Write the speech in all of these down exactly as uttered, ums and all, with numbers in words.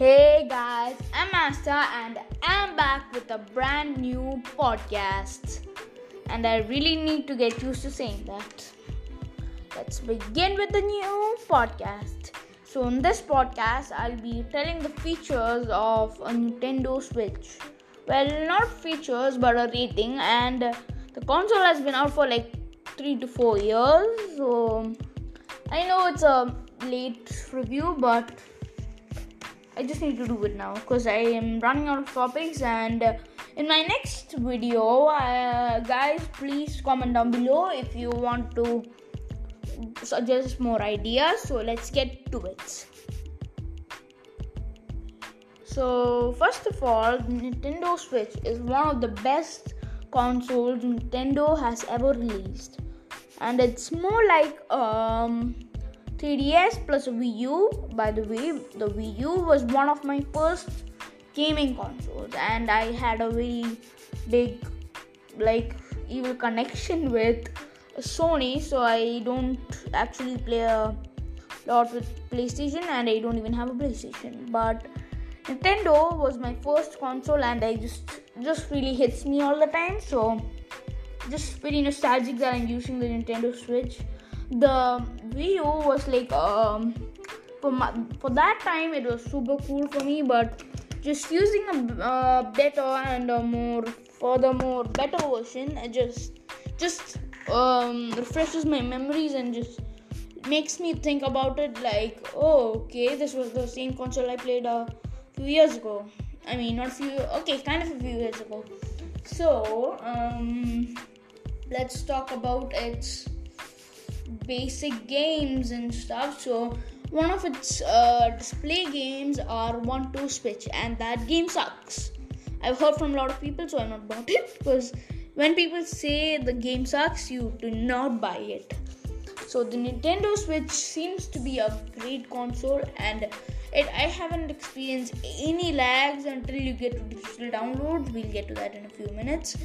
Hey guys, I'm Asta and I'm back with a brand new podcast. And I really need to get used to saying that. Let's begin with the new podcast. So in this podcast, I'll be telling the features of a Nintendo Switch. Well, not features but a rating, and the console has been out for like three to four years. So I know it's a late review, but I just need to do it now because I am running out of topics. And in my next video, uh, guys, please comment down below if you want to suggest more ideas. So let's get to it. So first of all, Nintendo Switch is one of the best consoles Nintendo has ever released. And it's more like um. three D S plus Wii U. By the way, the Wii U was one of my first gaming consoles, and I had a very big, like, evil connection with Sony, so I don't actually play a lot with PlayStation, and I don't even have a PlayStation. But Nintendo was my first console, and I just just really hits me all the time, so just pretty nostalgic that I'm using the Nintendo Switch. The Wii U was like um for my, for that time it was super cool for me, but just using a uh, better and a more furthermore better version, it just just um refreshes my memories and just makes me think about it like, oh okay, this was the same console I played a few years ago. I mean not a few okay kind of a few years ago. So um let's talk about its basic games and stuff. So one of its uh, display games are one two switch, and that game sucks. I've heard from a lot of people, so I'm not bought it, because when people say the game sucks, you do not buy it. So the Nintendo Switch seems to be a great console, and it I haven't experienced any lags until you get to digital downloads. We'll get to that in a few minutes.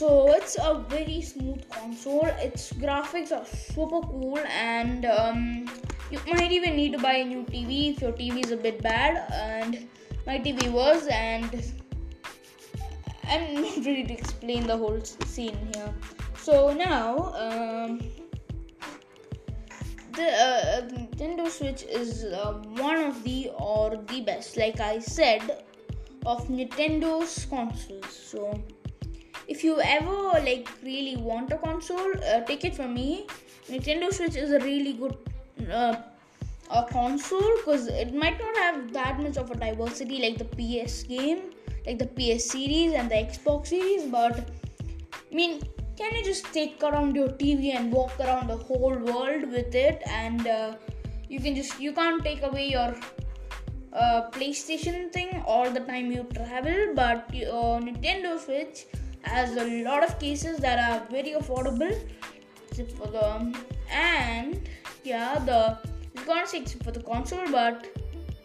So it's a very smooth console, its graphics are super cool, and um, you might even need to buy a new T V if your T V is a bit bad, and my T V was, and I'm not ready to explain the whole scene here. So now, um, the uh, Nintendo Switch is uh, one of the or the best, like I said, of Nintendo's consoles. So if you ever like really want a console, uh, take it from me. Nintendo Switch is a really good uh, uh, console, because it might not have that much of a diversity like the P S game, like the P S series and the Xbox series. But I mean, can you just take around your T V and walk around the whole world with it? And uh, you can just you can't take away your uh, PlayStation thing all the time you travel, but uh, Nintendo Switch has a lot of cases that are very affordable, except for the and yeah the it's gonna say except for the console, but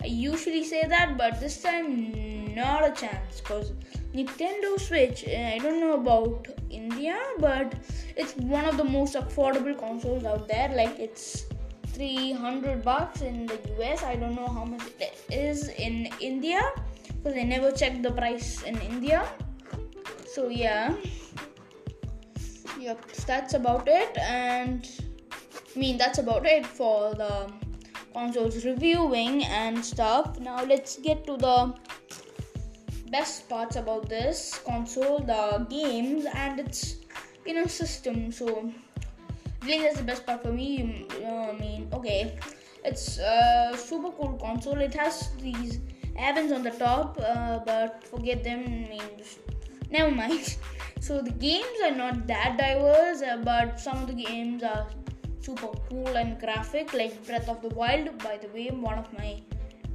I usually say that, but this time not a chance, because Nintendo Switch, I don't know about India, but it's one of the most affordable consoles out there. Like it's three hundred bucks in the U S. I don't know how much it is in India, because I never checked the price in India. So yeah, yep, that's about it, and I mean that's about it for the consoles reviewing and stuff. Now let's get to the best parts about this console, the games and its inner system. So I think that's the best part for me. I mean, okay, it's a super cool console. It has these heavens on the top, uh, but forget them. I mean, never mind. So the games are not that diverse, uh, but some of the games are super cool and graphic, like Breath of the Wild, by the way, one of my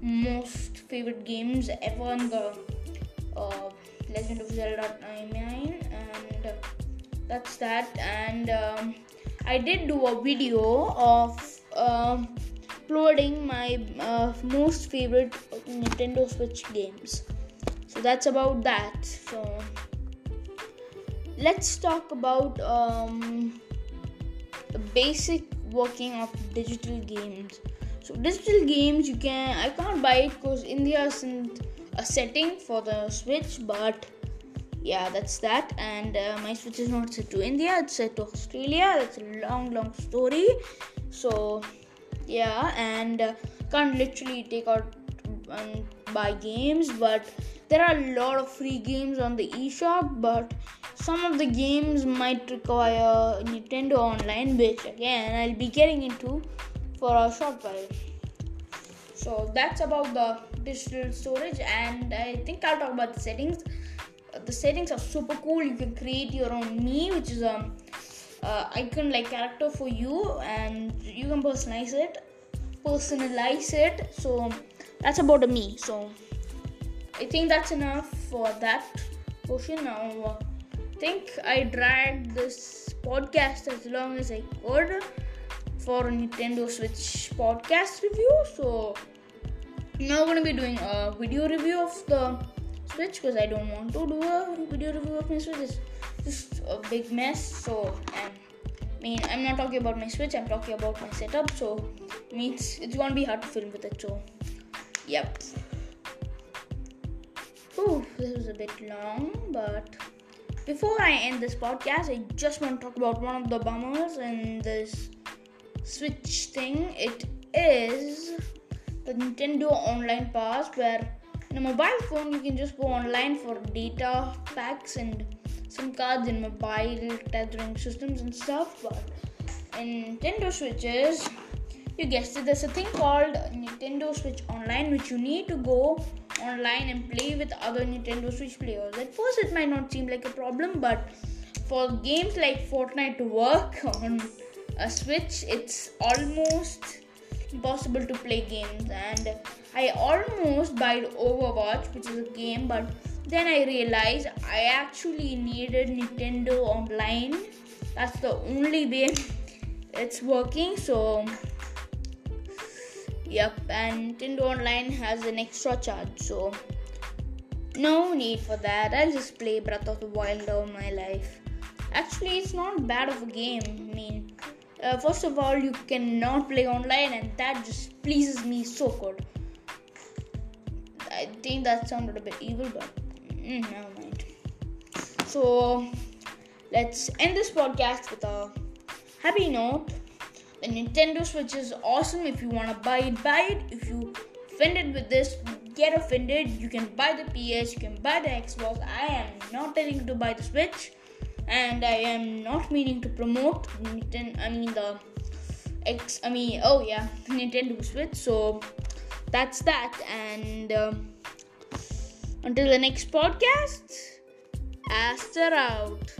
most favorite games ever, in the uh, Legend of Zelda timeline, and uh, that's that. And um, I did do a video of uh, uploading my uh, most favorite Nintendo Switch games. So that's about that. So let's talk about um, the basic working of digital games. So digital games you can I can't buy it because India isn't a setting for the Switch, but yeah, that's that. And uh, my Switch is not set to India, it's set to Australia. That's a long long story. So yeah, and uh, can't literally take out and buy games, but there are a lot of free games on the eShop, but some of the games might require Nintendo Online, which again I'll be getting into for a short while. So that's about the digital storage, and I think I'll talk about the settings. The settings are super cool. You can create your own Mii, which is a uh, icon like character for you, and you can personalize it, personalize it. So that's about a Mii. So I think that's enough for that portion. Now uh, I think I dragged this podcast as long as I could for a Nintendo Switch podcast review. So now I'm going to be doing a video review of the Switch, because I don't want to do a video review of my Switch. It's just a big mess. So and I mean, I'm not talking about my Switch, I'm talking about my setup. So I mean, it's, it's going to be hard to film with it. So yep. Ooh, this was a bit long, but before I end this podcast, I just want to talk about one of the bummers in this Switch thing. It is the Nintendo Online Pass, where in a mobile phone you can just go online for data packs and SIM cards and mobile tethering systems and stuff, but in Nintendo Switches, you guessed it, there's a thing called Nintendo Switch Online, which you need to go online and play with other Nintendo Switch players. At first it might not seem like a problem, but for games like Fortnite to work on a Switch, it's almost impossible to play games. And I almost bought Overwatch, which is a game, but then I realized I actually needed Nintendo Online. That's the only way it's working. So yep, and Nintendo Online has an extra charge, so no need for that. I'll just play Breath of the Wild all my life. Actually, it's not bad of a game. I mean, uh, first of all, you cannot play online, and that just pleases me so good. I think that sounded a bit evil, but mm, never mind. So let's end this podcast with a happy note. The Nintendo Switch is awesome. If you want to buy it, buy it. If you offended with this, get offended. You can buy the P S, you can buy the Xbox. I am not telling you to buy the Switch, and I am not meaning to promote Nintendo. I mean the X. I mean, oh yeah, Nintendo Switch. So that's that. And um, until the next podcast, Asta out.